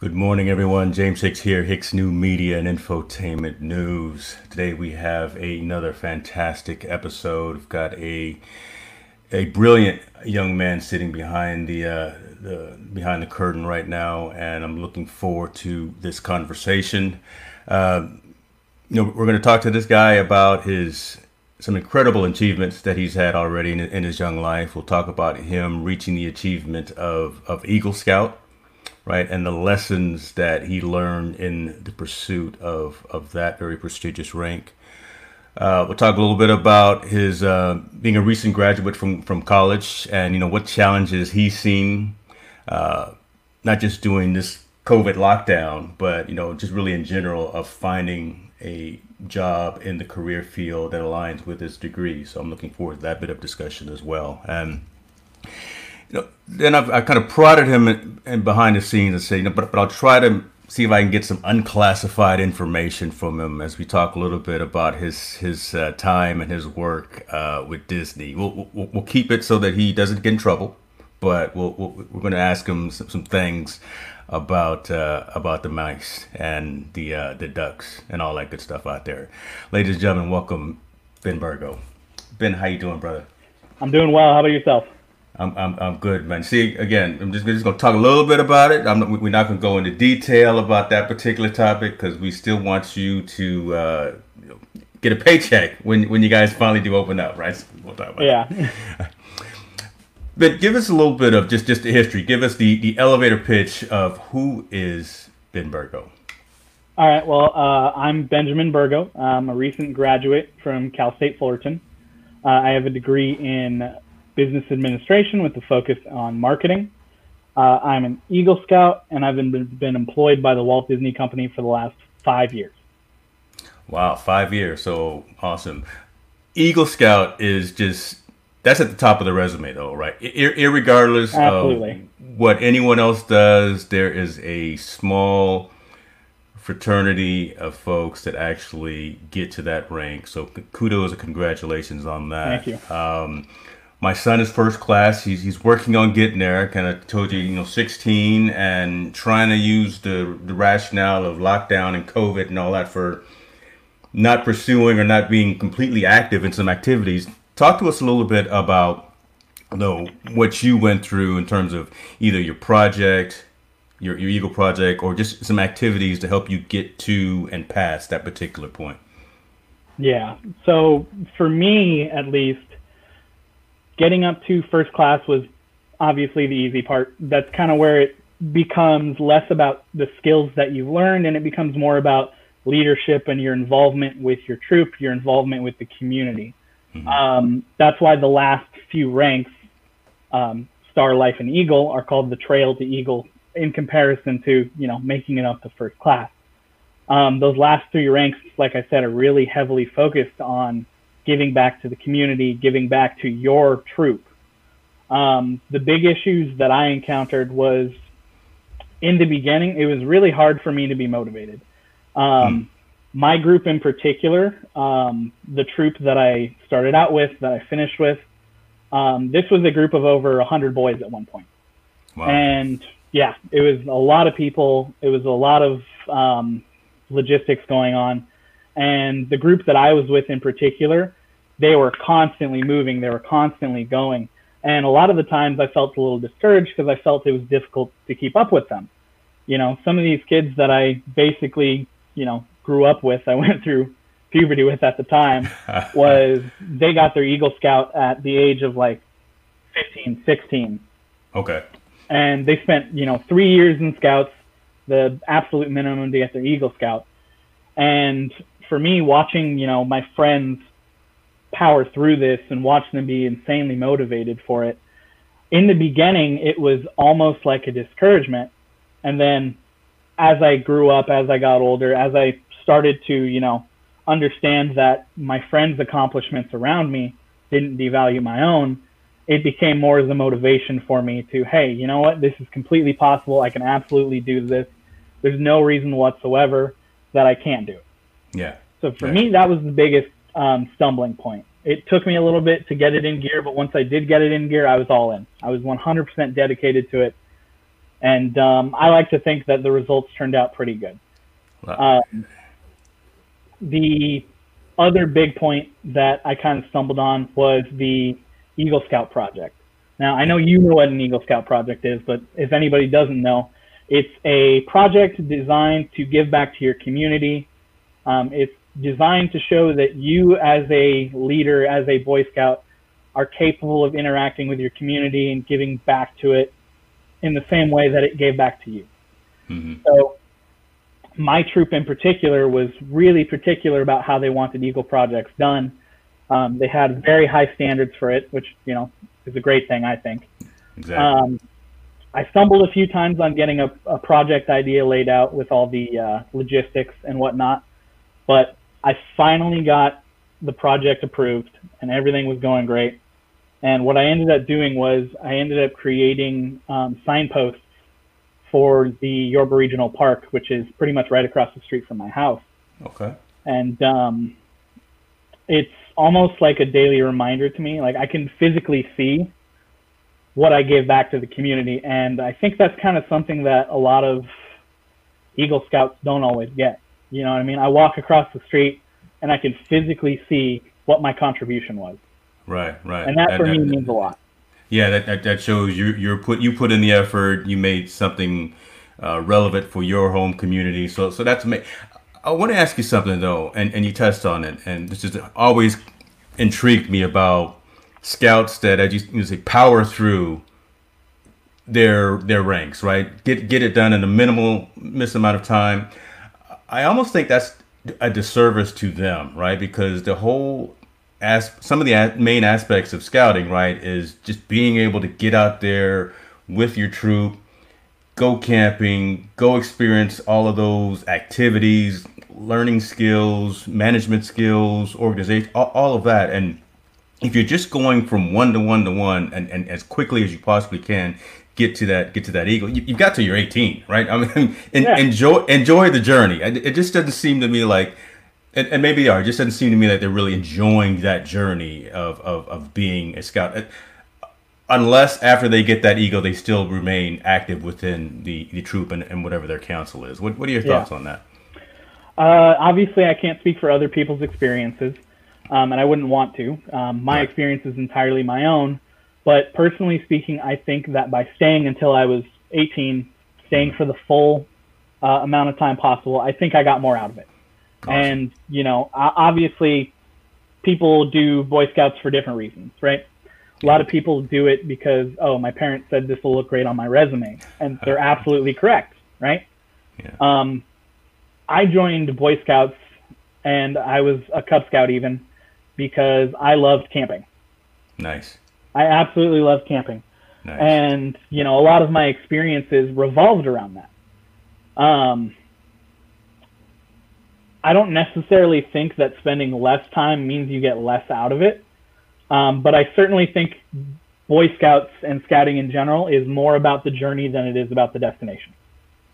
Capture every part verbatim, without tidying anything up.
Good morning, everyone. James Hicks here, Hicks New Media and Infotainment News. Today we have a, another fantastic episode. We've got a a brilliant young man sitting behind the, uh, the behind the curtain right now, and I'm looking forward to this conversation. Uh, you know, we're going to talk to this guy about his some incredible achievements that he's had already in, in his young life. We'll talk about him reaching the achievement of of Eagle Scout. Right, and the lessons that he learned in the pursuit of, of that very prestigious rank. Uh, we'll talk a little bit about his uh, being a recent graduate from, from college, and you know what challenges he's seen, uh, not just doing this COVID lockdown, but you know just really in general of finding a job in the career field that aligns with his degree. So I'm looking forward to that bit of discussion as well. And you know, then I've, I kind of prodded him in, in behind the scenes and said, you know, but, but I'll try to see if I can get some unclassified information from him as we talk a little bit about his his uh, time and his work uh, with Disney. We'll, we'll we'll keep it so that he doesn't get in trouble, but we'll, we'll, we're going to ask him some, some things about uh, about the mice and the uh, the ducks and all that good stuff out there. Ladies and gentlemen, welcome Ben Bergo. Ben, how you doing, brother? I'm doing well. How about yourself? I'm, I'm I'm good, man. See, again, I'm just, just going to talk a little bit about it. I'm not, we're not going to go into detail about that particular topic because we still want you to uh, you know, get a paycheck when when you guys finally do open up, right? So we'll talk about yeah. That. But give us a little bit of just, just the history. Give us the, the elevator pitch of who is Ben Bergo. All right. Well, uh, I'm Benjamin Bergo. I'm a recent graduate from Cal State Fullerton. Uh, I have a degree in business administration with a focus on marketing. Uh, I'm an Eagle Scout, and I've been been employed by the Walt Disney Company for the last five years. Wow, five years. So awesome. Eagle Scout is just, that's at the top of the resume though, right? Ir- irregardless Absolutely. Of what anyone else does, there is a small fraternity of folks that actually get to that rank. So kudos and congratulations on that. Thank you. Um, My son is first class. He's he's working on getting there. Kind of told you, you know, sixteen and trying to use the, the rationale of lockdown and COVID and all that for not pursuing or not being completely active in some activities. Talk to us a little bit about, you know, what you went through in terms of either your project, your your Eagle project, or just some activities to help you get to and past that particular point. Yeah. So for me, at least, getting up to first class was obviously the easy part. That's kind of where it becomes less about the skills that you've learned, and it becomes more about leadership and your involvement with your troop, your involvement with the community. Mm-hmm. Um, that's why the last few ranks, um, Star, Life, and Eagle, are called the Trail to Eagle in comparison to, you know, making it up to first class. Um, those last three ranks, like I said, are really heavily focused on giving back to the community, giving back to your troop. Um, the big issues that I encountered was, in the beginning, it was really hard for me to be motivated. Um, mm. My group in particular, um, the troop that I started out with, that I finished with, um, this was a group of over one hundred boys at one point. Wow. And yeah, it was a lot of people. It was a lot of um, logistics going on. And the group that I was with in particular, they were constantly moving. They were constantly going. And a lot of the times I felt a little discouraged because I felt it was difficult to keep up with them. You know, some of these kids that I basically, you know, grew up with, I went through puberty with at the time, was they got their Eagle Scout at the age of like fifteen, sixteen. Okay. And they spent, you know, three years in Scouts, the absolute minimum to get their Eagle Scout. And for me, watching, you know, my friends power through this and watch them be insanely motivated for it, in the beginning, it was almost like a discouragement. And then as I grew up, as I got older, as I started to, you know, understand that my friends' accomplishments around me didn't devalue my own, it became more as a motivation for me to, hey, you know what, this is completely possible. I can absolutely do this. There's no reason whatsoever that I can't do it. Yeah. So for yeah. me, that was the biggest um, stumbling point. It took me a little bit to get it in gear, but once I did get it in gear, I was all in. I was one hundred percent dedicated to it. And um, I like to think that the results turned out pretty good. Wow. Um, the other big point that I kind of stumbled on was the Eagle Scout project. Now, I know you know what an Eagle Scout project is, but if anybody doesn't know, it's a project designed to give back to your community. Um, it's designed to show that you as a leader, as a Boy Scout, are capable of interacting with your community and giving back to it in the same way that it gave back to you. Mm-hmm. So my troop in particular was really particular about how they wanted Eagle projects done. Um, they had very high standards for it, which, you know, is a great thing, I think. Exactly. Um, I stumbled a few times on getting a, a project idea laid out with all the uh, logistics and whatnot, but I finally got the project approved and everything was going great. And what I ended up doing was I ended up creating um, signposts for the Yorba Regional Park, which is pretty much right across the street from my house. Okay. And um, it's almost like a daily reminder to me. Like, I can physically see what I give back to the community. And I think that's kind of something that a lot of Eagle Scouts don't always get. You know what I mean? I walk across the street and I can physically see what my contribution was. Right, right. And that, that for that, me that, means a lot. Yeah, that, that, that shows you you're put you put in the effort. You made something uh, relevant for your home community. So so that's me. I want to ask you something though, and, and you touched on it, and this just always intrigued me about Scouts that, as you say, power through their their ranks, right? Get get it done in a minimal miss amount of time. I almost think that's a disservice to them, right? Because the whole As some of the main aspects of scouting, right, is just being able to get out there with your troop, go camping, go experience all of those activities, learning skills, management skills, organization, all, all of that. And if you're just going from one to one to one and, and as quickly as you possibly can get to that get to that eagle, you, you've got to your eighteen, right? I mean, en- yeah. enjoy enjoy the journey. It, it just doesn't seem to me like. And, and maybe they are. It just doesn't seem to me that they're really enjoying that journey of, of, of being a scout, unless after they get that Eagle, they still remain active within the, the troop and, and whatever their council is. What What are your thoughts yeah. on that? Uh, obviously, I can't speak for other people's experiences, um, and I wouldn't want to. Um, my right. experience is entirely my own. But personally speaking, I think that by staying until I was eighteen, staying for the full uh, amount of time possible, I think I got more out of it. Awesome. And, you know, obviously people do Boy Scouts for different reasons, right? A lot of people do it because, oh, my parents said this will look great on my resume. And they're absolutely correct, right? Yeah. Um, I joined Boy Scouts and I was a Cub Scout even because I loved camping. Nice. I absolutely loved camping. Nice. And, you know, a lot of my experiences revolved around that. Um. I don't necessarily think that spending less time means you get less out of it. Um, but I certainly think Boy Scouts and scouting in general is more about the journey than it is about the destination.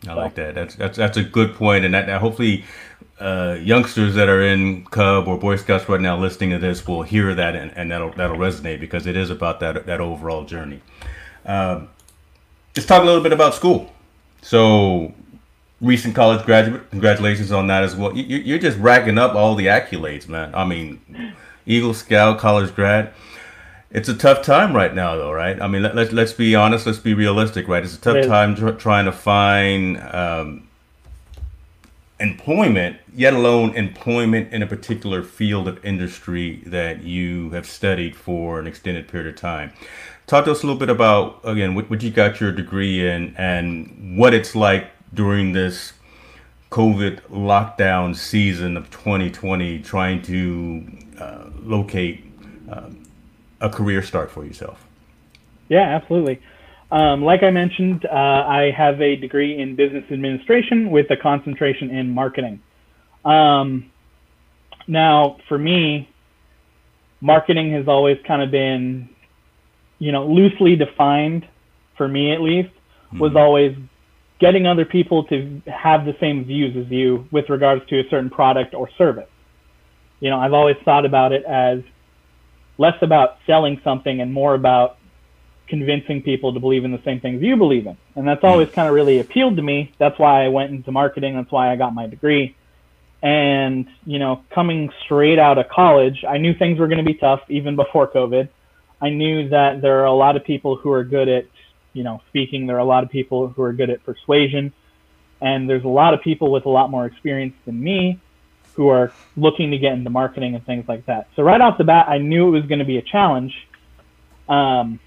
I so. like that. That's, that's, that's a good point. And that, that hopefully uh, youngsters that are in Cub or Boy Scouts right now listening to this will hear that and, and that'll, that'll resonate because it is about that, that overall journey. Um, let's talk a little bit about school. So, recent college graduate, congratulations on that as well. You, you're just racking up all the accolades, man. I mean, Eagle Scout, college grad. It's a tough time right now, though, right? I mean, let, let's let's be honest. Let's be realistic, right? It's a tough it time tr- trying to find um, employment, yet alone employment in a particular field of industry that you have studied for an extended period of time. Talk to us a little bit about, again, what, what you got your degree in and what it's like during this COVID lockdown season of twenty twenty, trying to uh, locate uh, a career start for yourself. Yeah, absolutely. Um, like I mentioned, uh, I have a degree in business administration with a concentration in marketing. Um, now, for me, marketing has always kind of been, you know, loosely defined, for me at least, was mm-hmm. always getting other people to have the same views as you with regards to a certain product or service. You know, I've always thought about it as less about selling something and more about convincing people to believe in the same things you believe in. And that's always kind of really appealed to me. That's why I went into marketing. That's why I got my degree. And, you know, coming straight out of college, I knew things were going to be tough even before COVID. I knew that there are a lot of people who are good at, you know, speaking. There are a lot of people who are good at persuasion. And there's a lot of people with a lot more experience than me who are looking to get into marketing and things like that. So right off the bat, I knew it was going to be a challenge. Um,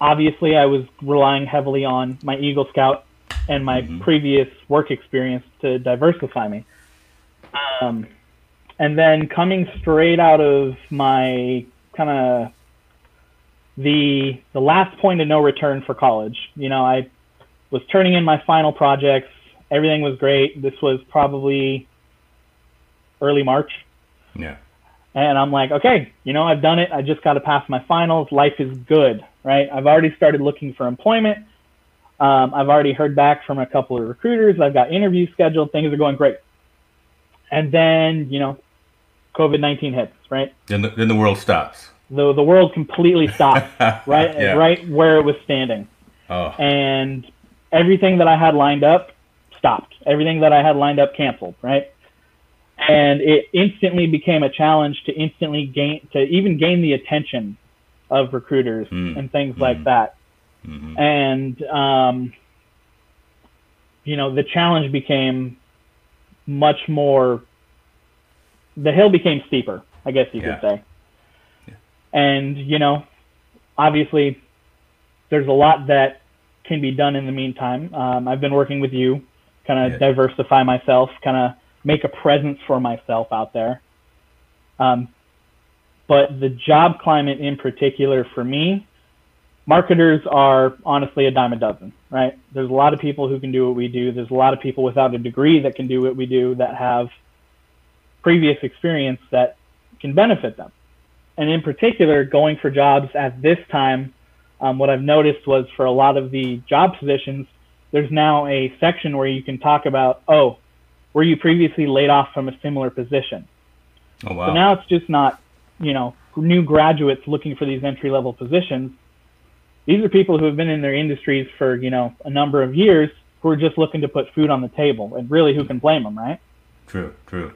obviously, I was relying heavily on my Eagle Scout and my mm-hmm. previous work experience to diversify me. Um, and then coming straight out of my kind of the the last point of no return for college, you know, I was turning in my final projects. Everything was great. This was probably early March. Yeah. And I'm like, okay, you know, I've done it. I just got to pass my finals. Life is good, right? I've already started looking for employment. Um, I've already heard back from a couple of recruiters. I've got interviews scheduled. Things are going great. And then, you know, COVID nineteen hits, right? Then the, then the world stops. The, the world completely stops, right? Yeah. Right where it was standing. Oh. And everything that I had lined up stopped. Everything that I had lined up canceled, right? And it instantly became a challenge to instantly gain, to even gain the attention of recruiters mm. and things mm-hmm. like that. Mm-hmm. And, um, you know, the challenge became much more, the hill became steeper, I guess you yeah. could say. Yeah. And, you know, obviously there's a lot that can be done in the meantime. Um, I've been working with you, kind of yeah. diversify myself, kind of make a presence for myself out there. Um, but the job climate in particular for me, marketers are honestly a dime a dozen, right? There's a lot of people who can do what we do. There's a lot of people without a degree that can do what we do that have previous experience that can benefit them. And in particular, going for jobs at this time, um, what I've noticed was for a lot of the job positions, there's now a section where you can talk about, oh, were you previously laid off from a similar position? Oh, wow. So now it's just not, you know, new graduates looking for these entry-level positions. These are people who have been in their industries for, you know, a number of years who are just looking to put food on the table. And really, who can blame them, right? True, true.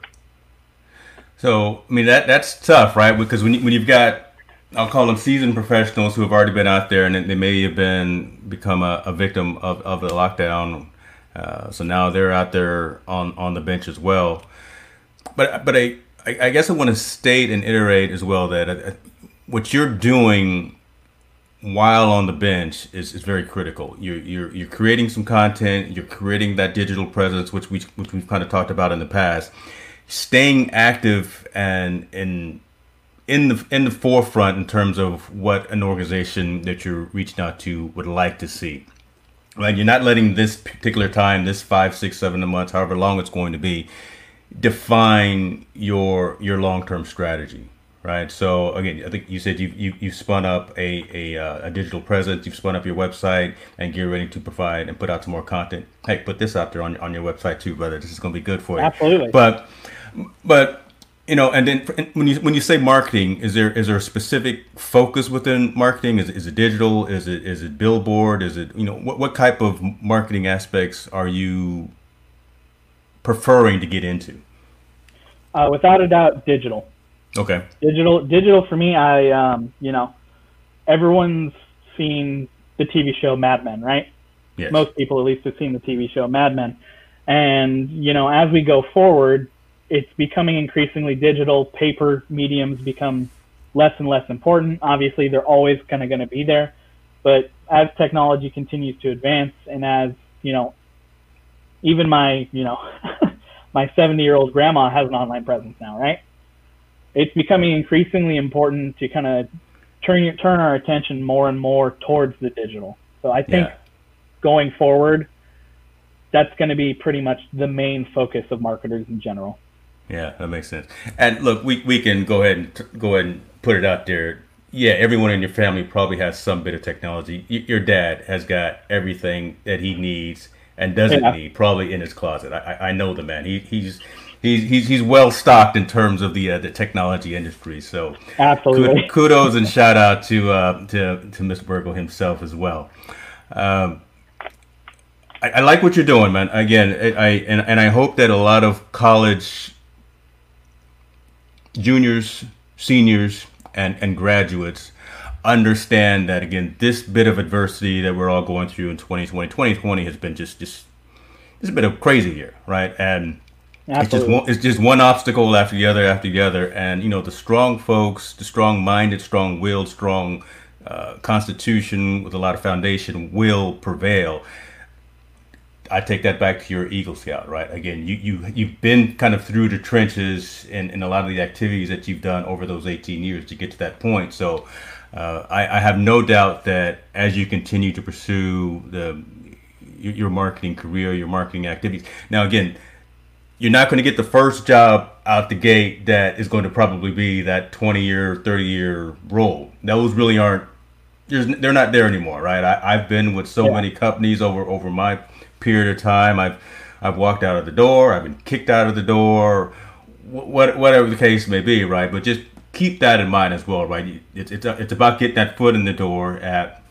So, I mean, that that's tough, right? Because when, you, when you've got, I'll call them seasoned professionals who have already been out there and they may have been become a, a victim of, of the lockdown. Uh, so now they're out there on, on the bench as well. But but I, I guess I want to state and iterate as well that I, what you're doing while on the bench is, is very critical. You're, you're, you're creating some content. You're creating that digital presence, which, we, which we've kind of talked about in the past. Staying active and in, in, the, in the forefront in terms of what an organization that you're reaching out to would like to see. Like, you're not letting this particular time, this five, six, seven months, however long it's going to be, define your your long-term strategy, right? So again, I think you said you you you spun up a a, uh, a digital presence, you've spun up your website, and you're ready to provide and put out some more content. Hey, put this out there on on your website too, brother. This is going to be good for you. Absolutely. But but. You know, and then when you when you say marketing, is there is there a specific focus within marketing? Is is it digital? Is it is it billboard? Is it, you know, what what type of marketing aspects are you preferring to get into? Uh, without a doubt, digital. Okay. Digital, digital for me. I um, you know, everyone's seen the T V show Mad Men, right? Yes. Most people, at least, have seen the T V show Mad Men, and you know, as we go forward, it's becoming increasingly digital. Paper mediums become less and less important. Obviously, they're always kind of going to be there. But as technology continues to advance, and as, you know, even my, you know, my seventy-year-old grandma has an online presence now, right? It's becoming increasingly important to kind of turn your, turn our attention more and more towards the digital. So I think yeah. going forward, that's going to be pretty much the main focus of marketers in general. Yeah, that makes sense. And look, we we can go ahead and t- go ahead and put it out there. Yeah, everyone in your family probably has some bit of technology. Y- your dad has got everything that he needs and doesn't yeah. need, probably in his closet. I I know the man. He he's he's he's, he's well stocked in terms of the uh, the technology industry. So absolutely, kudos and shout out to uh, to to Mister Bergo himself as well. Um, I, I like what you're doing, man. Again, I, I and and I hope that a lot of college juniors, seniors, and and graduates understand that, again, this bit of adversity that we're all going through in twenty twenty has been just just it's a bit of crazy year, right? And absolutely, it's just one, it's just one obstacle after the other after the other. And you know, the strong folks, the strong-minded, strong-willed, strong uh, constitution with a lot of foundation will prevail. I take that back to your Eagle Scout, right? Again, you, you, you've been kind of through the trenches in, in a lot of the activities that you've done over those eighteen years to get to that point. So uh, I, I have no doubt that as you continue to pursue the your marketing career, your marketing activities. Now, again, you're not going to get the first job out the gate that is going to probably be that twenty-year, thirty-year role. Those really aren't, they're not there anymore, right? I, I've been with so yeah. many companies over, over my period of time. I've I've walked out of the door. I've been kicked out of the door. What, whatever the case may be, right? But just keep that in mind as well, right? It's it's it's about getting that foot in the door at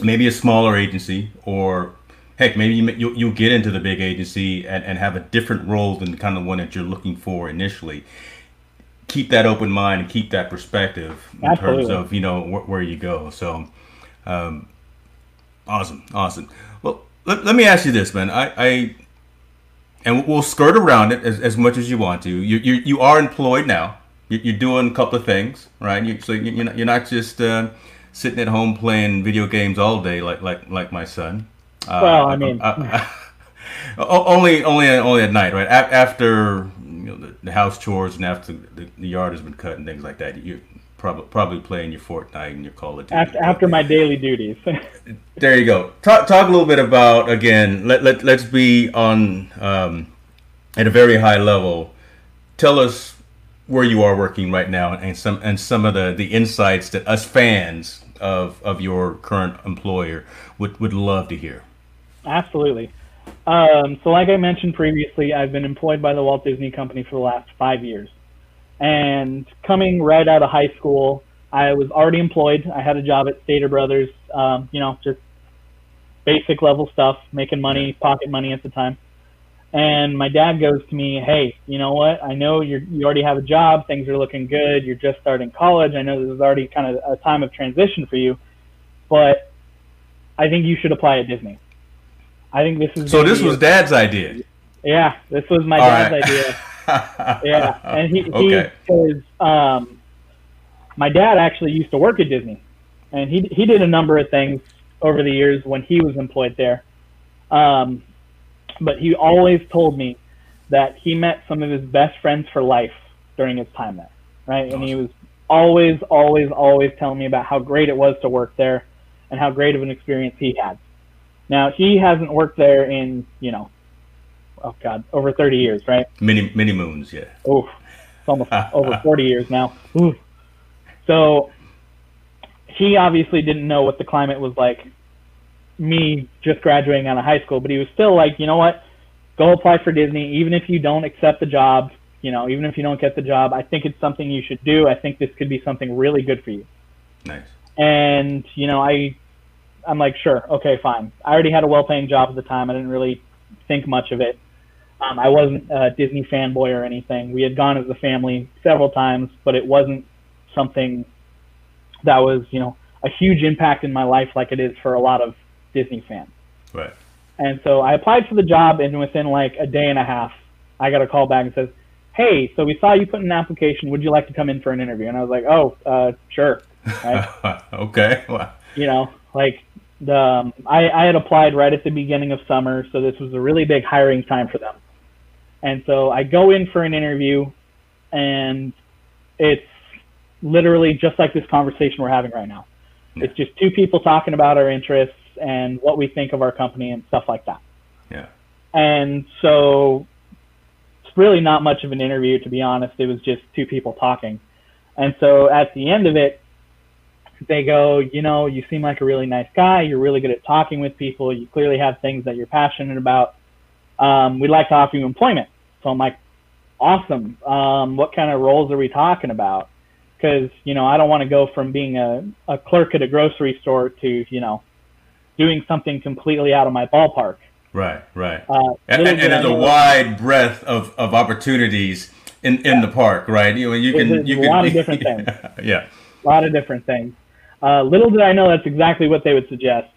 maybe a smaller agency, or heck, maybe you you you'll get into the big agency and, and have a different role than the kind of one that you're looking for initially. Keep that open mind and keep that perspective in Absolutely. terms of, you know, wh- where you go. So, um, awesome, awesome. Well, let, let me ask you this, man. I, I and we'll skirt around it as, as much as you want to. You you you are employed now. You're, you're doing a couple of things, right? You, so you're not, you're not just uh, sitting at home playing video games all day like like, like my son. Uh, well, I mean, I, I, I, only only only at night, right? A- after you know the, the house chores and after the, the yard has been cut and things like that, you. Probably, probably playing your Fortnite and your Call of Duty. After, after my daily duties. There you go. Talk, talk a little bit about, again, let, let, let's be on um, at a very high level. Tell us where you are working right now and some and some of the, the insights that us fans of of your current employer would, would love to hear. Absolutely. Um, so like I mentioned previously, I've been employed by the Walt Disney Company for the last five years. And coming right out of high school, I was already employed. I had a job at Stater Brothers, um, you know, just basic level stuff, making money, pocket money at the time. And my dad goes to me, hey, you know what? I know you're, you already have a job. Things are looking good. You're just starting college. I know this is already kind of a time of transition for you, but I think you should apply at Disney. I think this is... So this was Dad's idea. Yeah, this was my dad's idea. Yeah, and he, okay. he is, um, my dad actually used to work at Disney, and he he did a number of things over the years when he was employed there. Um, but he always told me that he met some of his best friends for life during his time there, right? Awesome. And he was always, always, always telling me about how great it was to work there and how great of an experience he had. Now, he hasn't worked there in, you know, oh God, over thirty years, right? Many, many moons, yeah. Oh, it's almost over forty years now. Ooh. So he obviously didn't know what the climate was like, me just graduating out of high school, but he was still like, you know what, go apply for Disney. Even if you don't accept the job, you know, even if you don't get the job, I think it's something you should do. I think this could be something really good for you. Nice. And, you know, I, I'm like, sure, okay, fine. I already had a well-paying job at the time. I didn't really think much of it. Um, I wasn't a Disney fanboy or anything. We had gone as a family several times, but it wasn't something that was, you know, a huge impact in my life like it is for a lot of Disney fans. Right. And so I applied for the job, and within like a day and a half, I got a call back and says, hey, so we saw you put in an application. Would you like to come in for an interview? And I was like, oh, uh, sure. Right? Okay. Well. You know, like, The, um, I, I had applied right at the beginning of summer, so this was a really big hiring time for them. And so I go in for an interview, and it's literally just like this conversation we're having right now. Yeah. It's just two people talking about our interests and what we think of our company and stuff like that. Yeah. And so it's really not much of an interview, to be honest. It was just two people talking. And so at the end of it, they go, you know, you seem like a really nice guy. You're really good at talking with people. You clearly have things that you're passionate about. Um, we'd like to offer you employment. So I'm like, awesome. Um, what kind of roles are we talking about? Because, you know, I don't want to go from being a, a clerk at a grocery store to, you know, doing something completely out of my ballpark. Right, right. Uh, and and, and there's a wide breadth of, of opportunities in, in yeah. the park, right? You, you can, there's you a can, lot of different things. Yeah. A lot of different things. Uh, little did I know that's exactly what they would suggest.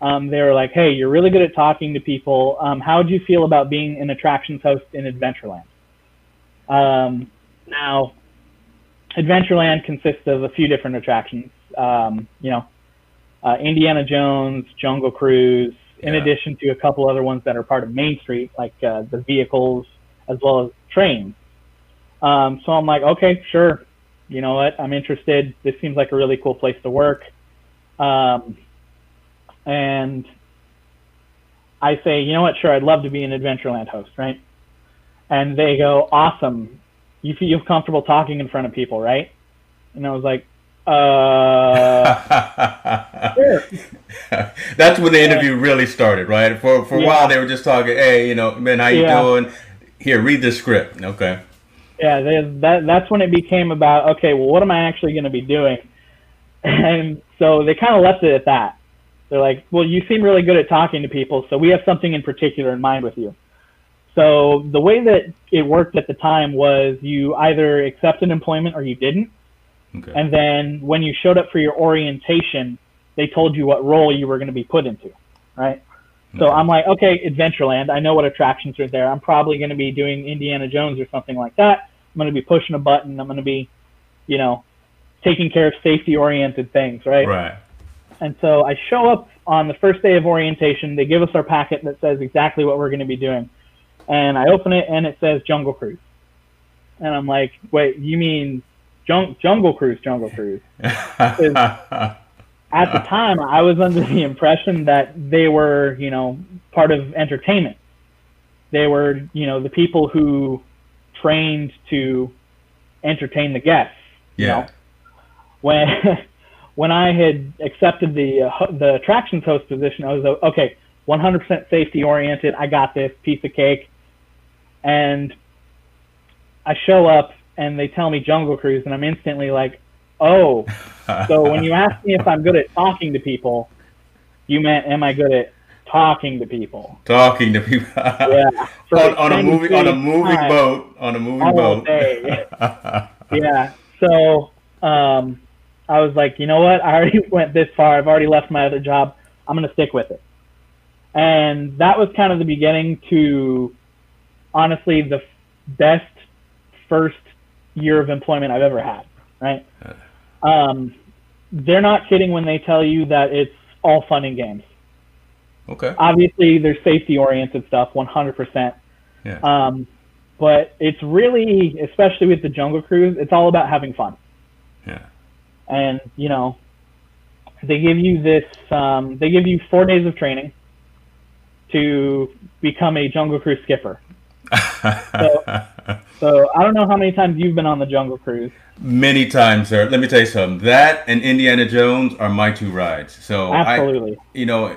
Um, they were like, hey, you're really good at talking to people. Um, how would you feel about being an attractions host in Adventureland? Um, now, Adventureland consists of a few different attractions. Um, you know, uh, Indiana Jones, Jungle Cruise, in yeah. addition to a couple other ones that are part of Main Street, like uh, the vehicles as well as trains. Um, so I'm like, okay, sure. You know what? I'm interested. This seems like a really cool place to work. Um, and I say, you know what? Sure, I'd love to be an Adventureland host, right? And they go, awesome. You feel comfortable talking in front of people, right? And I was like, uh, sure. That's when the interview really started, right? For for a yeah. while, they were just talking, hey, you know, man, how you yeah. doing? Here, read this script. Okay. Yeah, they, that that's when it became about, okay, well, what am I actually going to be doing? And so they kind of left it at that. They're like, well, you seem really good at talking to people, so we have something in particular in mind with you. So the way that it worked at the time was you either accepted employment or you didn't. Okay. And then when you showed up for your orientation, they told you what role you were going to be put into, right? Okay. So I'm like, okay, Adventureland. I know what attractions are there. I'm probably going to be doing Indiana Jones or something like that. I'm going to be pushing a button. I'm going to be, you know, taking care of safety-oriented things, right? Right. And so I show up on the first day of orientation. They give us our packet that says exactly what we're going to be doing. And I open it, and it says Jungle Cruise. And I'm like, wait, you mean jung- Jungle Cruise, Jungle Cruise? At the time, I was under the impression that they were, you know, part of entertainment. They were, you know, the people who trained to entertain the guests. Yeah. You know? When when I had accepted the uh, the attractions host position, I was uh, okay, one hundred percent safety oriented. I got this piece of cake. And I show up and they tell me Jungle Cruise, and I'm instantly like, oh, so when you asked me if I'm good at talking to people, you meant am I good at talking to people? Talking to people. Yeah. On, on a moving on a moving time, boat. On a moving boat. Yeah. So um, I was like, you know what? I already went this far. I've already left my other job. I'm gonna stick with it. And that was kind of the beginning to, honestly, the f- best first year of employment I've ever had, right? Um, they're not kidding when they tell you that it's all fun and games. Okay. Obviously, there's safety-oriented stuff, one hundred percent. Yeah. Um, but it's really, especially with the Jungle Cruise, it's all about having fun. Yeah. And, you know, they give you this, um, they give you four days of training to become a Jungle Cruise skipper. so, so I don't know how many times you've been on the Jungle Cruise. Many times, sir. Let me tell you something. That and Indiana Jones are my two rides. So absolutely. I, you know,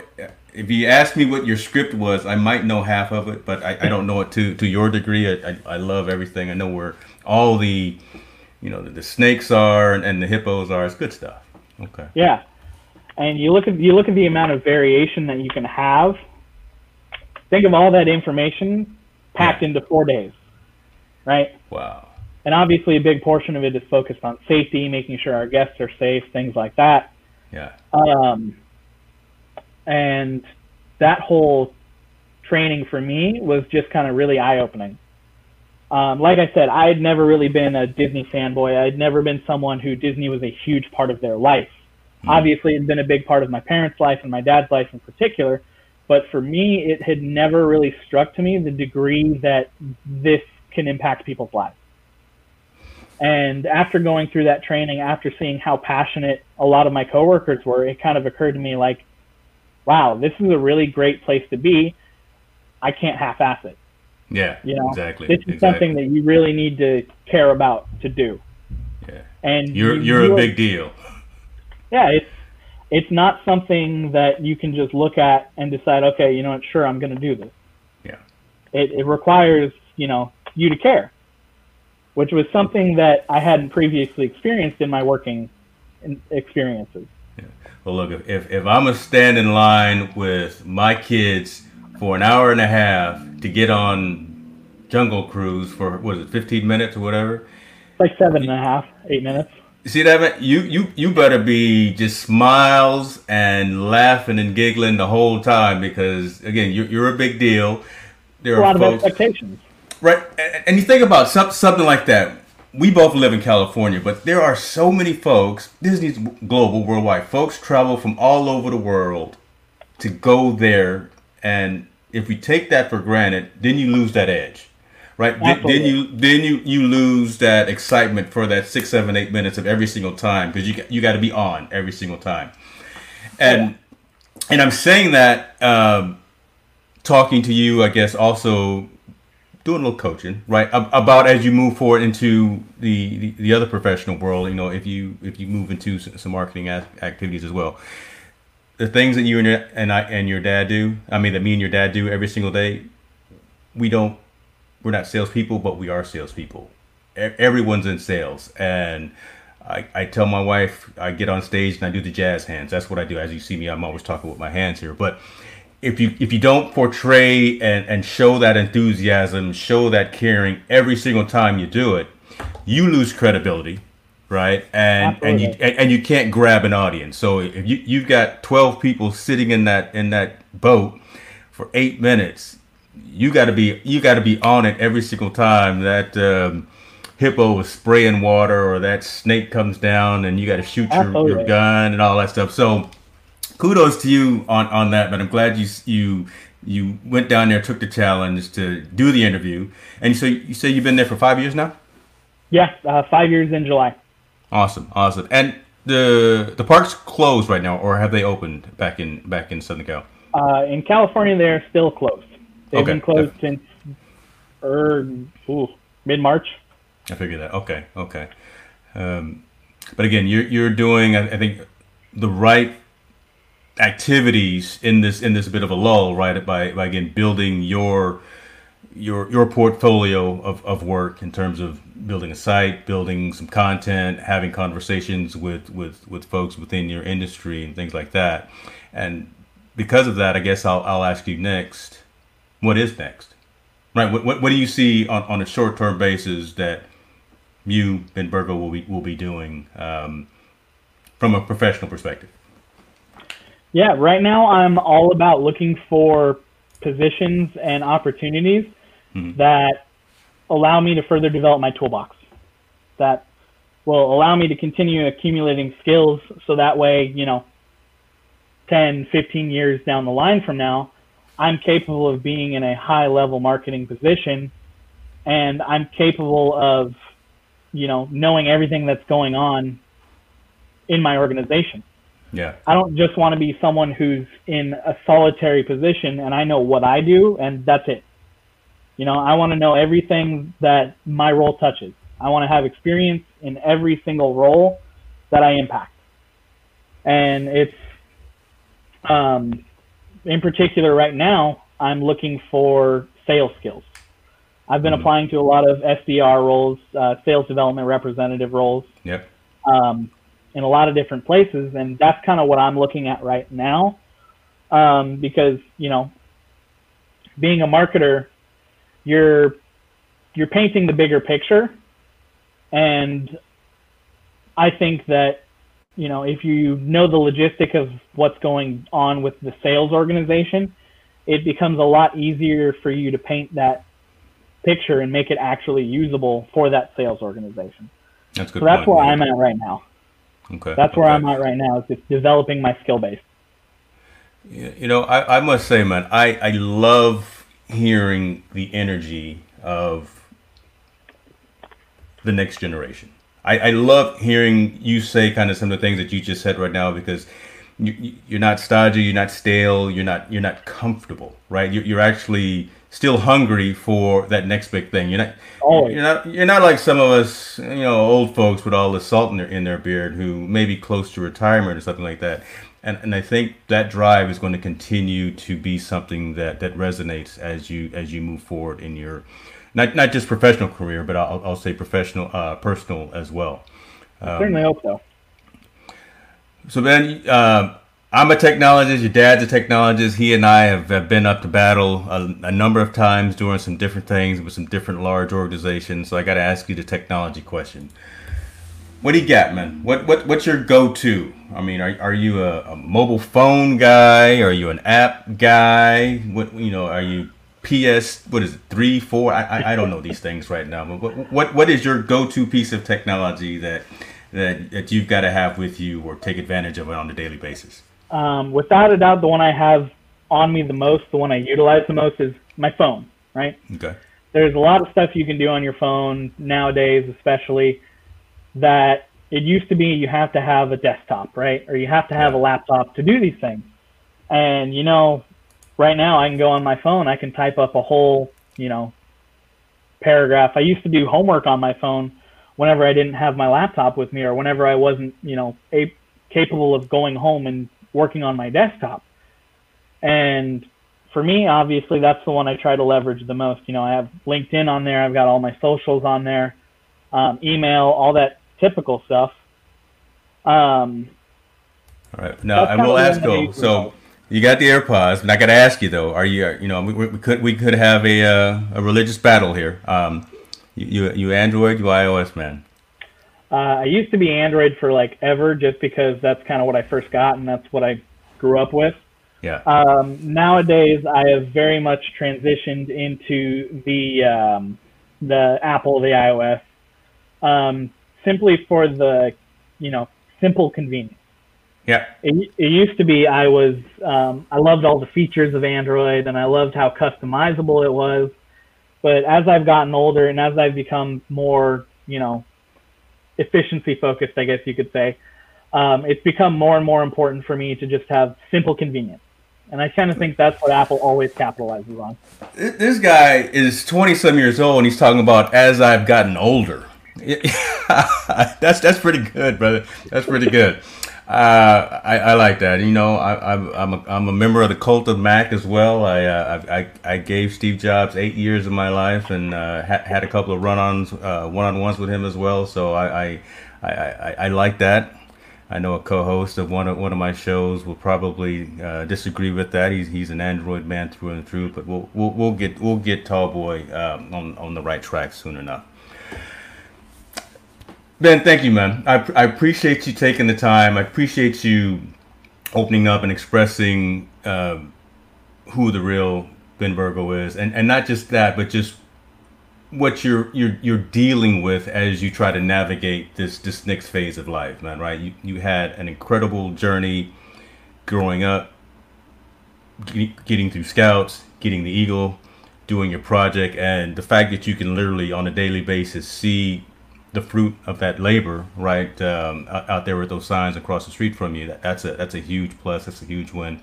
if you asked me what your script was, I might know half of it, but I, I don't know it to to your degree. I, I, I love everything. I know where all the, you know, the, the snakes are and, and the hippos are. It's good stuff. Okay. Yeah, and you look at you look at the amount of variation that you can have. Think of all that information packed yeah. into four days, right? Wow. And obviously a big portion of it is focused on safety, making sure our guests are safe, things like that. Yeah. Um, and that whole training for me was just kind of really eye-opening. Um, like I said, I had never really been a Disney fanboy. I had never been someone who Disney was a huge part of their life. Mm. Obviously, it had been a big part of my parents' life and my dad's life in particular. But for me, it had never really struck to me the degree that this can impact people's lives. And after going through that training, after seeing how passionate a lot of my coworkers were, it kind of occurred to me like, wow, this is a really great place to be. I can't half-ass it. Yeah, you know? exactly. This is exactly. something that you really need to care about to do. Yeah, and you're, you, you're you a big deal. Yeah, it's. It's not something that you can just look at and decide, okay, you know what, sure, I'm going to do this. Yeah. It, it requires, you know, you to care. which was something that I hadn't previously experienced in my working experiences. Yeah. Well, look, if, if I'm going to stand in line with my kids for an hour and a half to get on Jungle Cruise for, what is it, fifteen minutes or whatever? Like seven and a half, eight minutes. See that? You, you, you better be just smiles and laughing and giggling the whole time because, again, you're, you're a big deal. There are a lot folks, of expectations. Right. And you think about something like that. We both live in California, but there are so many folks. Disney's global, worldwide. Folks travel from all over the world to go there. And if we take that for granted, then you lose that edge. Right. Then, then you then you, you lose that excitement for that six, seven, eight minutes of every single time because you you got to be on every single time. And yeah. and I'm saying that um, talking to you, I guess, also doing a little coaching, right? About as you move forward into the, the, the other professional world, you know, if you if you move into some marketing activities as well, the things that you and your, and I and your dad do, I mean, that me and your dad do every single day, we don't. We're not salespeople, but we are salespeople. Everyone's in sales. And I, I tell my wife, I get on stage and I do the jazz hands. That's what I do. As you see me, I'm always talking with my hands here. But if you if you don't portray and, and show that enthusiasm, show that caring every single time you do it, you lose credibility, right? And Absolutely. and you and, and you can't grab an audience. So if you, you've got twelve people sitting in that in that boat for eight minutes, You got to be you got to be on it every single time that um, hippo is spraying water or that snake comes down and you got to shoot your, your gun and all that stuff. So kudos to you on, on that. But I'm glad you you you went down there, took the challenge to do the interview. And so you say you've been there for five years now? Yeah, uh, five years in July. Awesome, awesome. And the the park's closed right now, or have they opened back in back in Southern Cal? Uh, in California, they're still closed. They've okay. been closed since er, ooh, mid-March. I figured that. Okay, okay. Um, but again, you're you're doing, I think, the right activities in this in this bit of a lull, right? By by again building your your your portfolio of, of work in terms of building a site, building some content, having conversations with with with folks within your industry and things like that. And because of that, I guess I'll I'll ask you next. What is next, right? What, what what do you see on, on a short term basis that you and Bergo will be will be doing um, from a professional perspective? Yeah, right now I'm all about looking for positions and opportunities mm-hmm. that allow me to further develop my toolbox, that will allow me to continue accumulating skills, so that way, you know, ten, fifteen years down the line from now, I'm capable of being in a high level marketing position, and I'm capable of, you know, knowing everything that's going on in my organization. Yeah. I don't just want to be someone who's in a solitary position and I know what I do and that's it. You know, I want to know everything that my role touches. I want to have experience in every single role that I impact. And it's, um, in particular, right now, I'm looking for sales skills. I've been mm-hmm. applying to a lot of S D R roles, uh, sales development representative roles, yep. um, in a lot of different places. And that's kind of what I'm looking at right now. Um, because, you know, being a marketer, you're, you're painting the bigger picture. And I think that, you know, if you know the logistic of what's going on with the sales organization, it becomes a lot easier for you to paint that picture and make it actually usable for that sales organization. That's good. So that's where I'm at right now. Okay. That's where I'm at right now, is just developing my skill base. You know, I, I must say, man, I, I love hearing the energy of the next generation. I, I love hearing you say kind of some of the things that you just said right now, because you, you're not stodgy, you're not stale, you're not you're not comfortable, right? You're, you're actually still hungry for that next big thing. You're not oh. you're not you're not like some of us, you know, old folks with all the salt in their in their beard who may be close to retirement or something like that. And and I think that drive is going to continue to be something that that resonates as you as you move forward in your not not just professional career, but I'll, I'll say professional, uh, personal as well. Um, certainly hope so. So Ben, uh, I'm a technologist. Your dad's a technologist. He and I have, have been up to battle a, a number of times doing some different things with some different large organizations. So I got to ask you the technology question. What do you got, man? What what what's your go-to? I mean, are are you a, a mobile phone guy? Are you an app guy? What you know? Are you P S? What is it? Three, four? I I, I don't know these things right now. But what what what is your go-to piece of technology that that that you've got to have with you or take advantage of it on a daily basis? Um, without a doubt, the one I have on me the most, the one I utilize the most, is my phone. Right? Okay. There's a lot of stuff you can do on your phone nowadays, especially. That it used to be you have to have a desktop, right? Or you have to have a laptop to do these things. And, you know, right now I can go on my phone. I can type up a whole, you know, paragraph. I used to do homework on my phone whenever I didn't have my laptop with me or whenever I wasn't, you know, a- capable of going home and working on my desktop. And for me, obviously, that's the one I try to leverage the most. You know, I have LinkedIn on there. I've got all my socials on there, um, email, all that typical stuff. Um, all right. Now I will ask though. So you got the AirPods, and I got to ask you though: Are you? You know, we, we could we could have a uh, a religious battle here. Um, you you Android, you iOS man. Uh, I used to be Android for like ever, just because that's kind of what I first got, and that's what I grew up with. Yeah. Um, nowadays, I have very much transitioned into the um, the Apple, the iOS. Um, Simply for the, you know, simple convenience. Yeah. It, it used to be I was, um, I loved all the features of Android and I loved how customizable it was. But as I've gotten older and as I've become more, you know, efficiency focused, I guess you could say, um, it's become more and more important for me to just have simple convenience. And I kind of think that's what Apple always capitalizes on. This guy is twenty-some years old and he's talking about as I've gotten older. that's that's pretty good, brother. That's pretty good. Uh, I, I like that. You know, I, I'm I'm a, I'm a member of the cult of Mac as well. I uh, I I gave Steve Jobs eight years of my life and uh, ha- had a couple of run-ons, uh, one-on-ones with him as well. So I I, I, I I like that. I know a co-host of one of one of my shows will probably uh, disagree with that. He's he's an Android man through and through. But we'll we'll, we'll get we'll get Tallboy um, on on the right track soon enough. Ben, thank you, man. I, I appreciate you taking the time. I appreciate you opening up and expressing uh, who the real Ben Bergo is, and and not just that, but just what you're you're you're dealing with as you try to navigate this this next phase of life, man. Right? You you had an incredible journey growing up, getting through Scouts, getting the Eagle, doing your project, and the fact that you can literally on a daily basis see the fruit of that labor, right, um, out there with those signs across the street from you. That, that's a that's a huge plus. That's a huge win.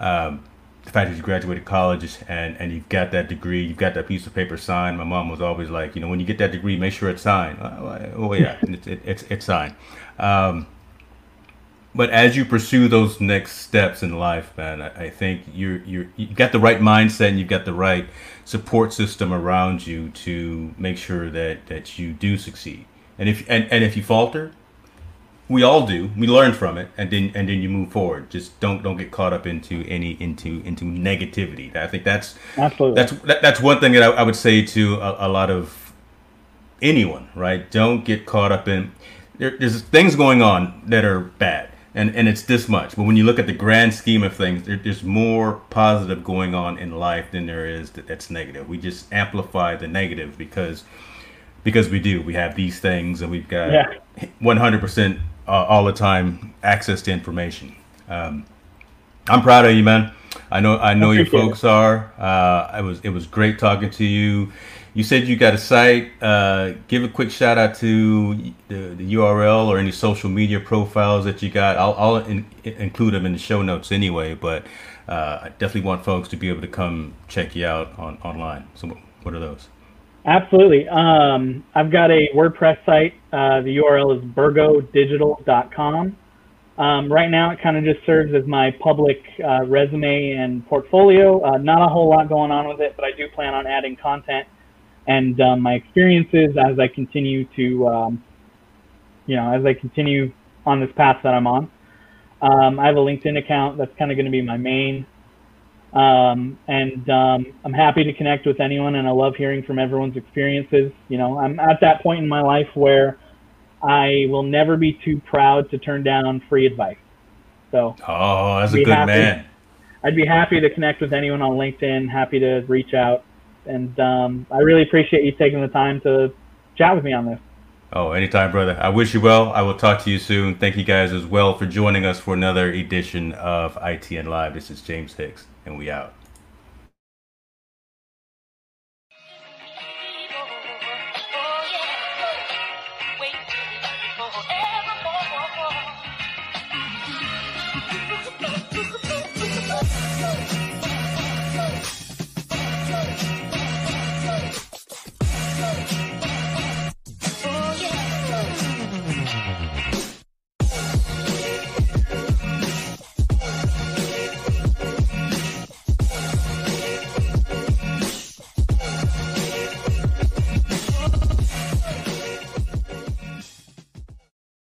Um, the fact that you graduated college and, and you've got that degree, you've got that piece of paper signed. My mom was always like, you know, when you get that degree, make sure it's signed. Oh, oh yeah, it's it, it's it's signed. Um, but as you pursue those next steps in life, man, I, I think you're you're you've got the right mindset and you've got the right support system around you to make sure that, that you do succeed. And if and, and if you falter, we all do. We learn from it, and then and then you move forward. Just don't don't get caught up into any into into negativity. I think that's absolutely that's that, that's one thing that I, I would say to a, a lot of anyone. Right? Don't get caught up in there, there's things going on that are bad, and and it's this much. But when you look at the grand scheme of things, there, there's more positive going on in life than there is that, that's negative. We just amplify the negative because because we do. We have these things, and we've got yeah. one hundred percent uh, all the time access to information. Um, I'm proud of you, man. I know I know your folks it. are. Uh, it was it was great talking to you. You said you got a site. Uh, give a quick shout out to the, the U R L or any social media profiles that you got. I'll, I'll in, include them in the show notes anyway, but uh, I definitely want folks to be able to come check you out on online. So what are those? Absolutely. Um, I've got a WordPress site. Uh, the U R L is bergo digital dot com. Um, right now, it kind of just serves as my public uh, resume and portfolio. Uh, not a whole lot going on with it, but I do plan on adding content. and um, my experiences as I continue to, um, you know, as I continue on this path that I'm on. Um, I have a LinkedIn account that's kind of going to be my main. Um, and um, I'm happy to connect with anyone, and I love hearing from everyone's experiences. You know, I'm at that point in my life where I will never be too proud to turn down free advice. So, oh, that's a good happy, man. I'd be happy to connect with anyone on LinkedIn, happy to reach out. And um, I really appreciate you taking the time to chat with me on this. Oh, anytime, brother. I wish you well. I will talk to you soon. Thank you guys as well for joining us for another edition of I T N Live. This is James Hicks, and we out.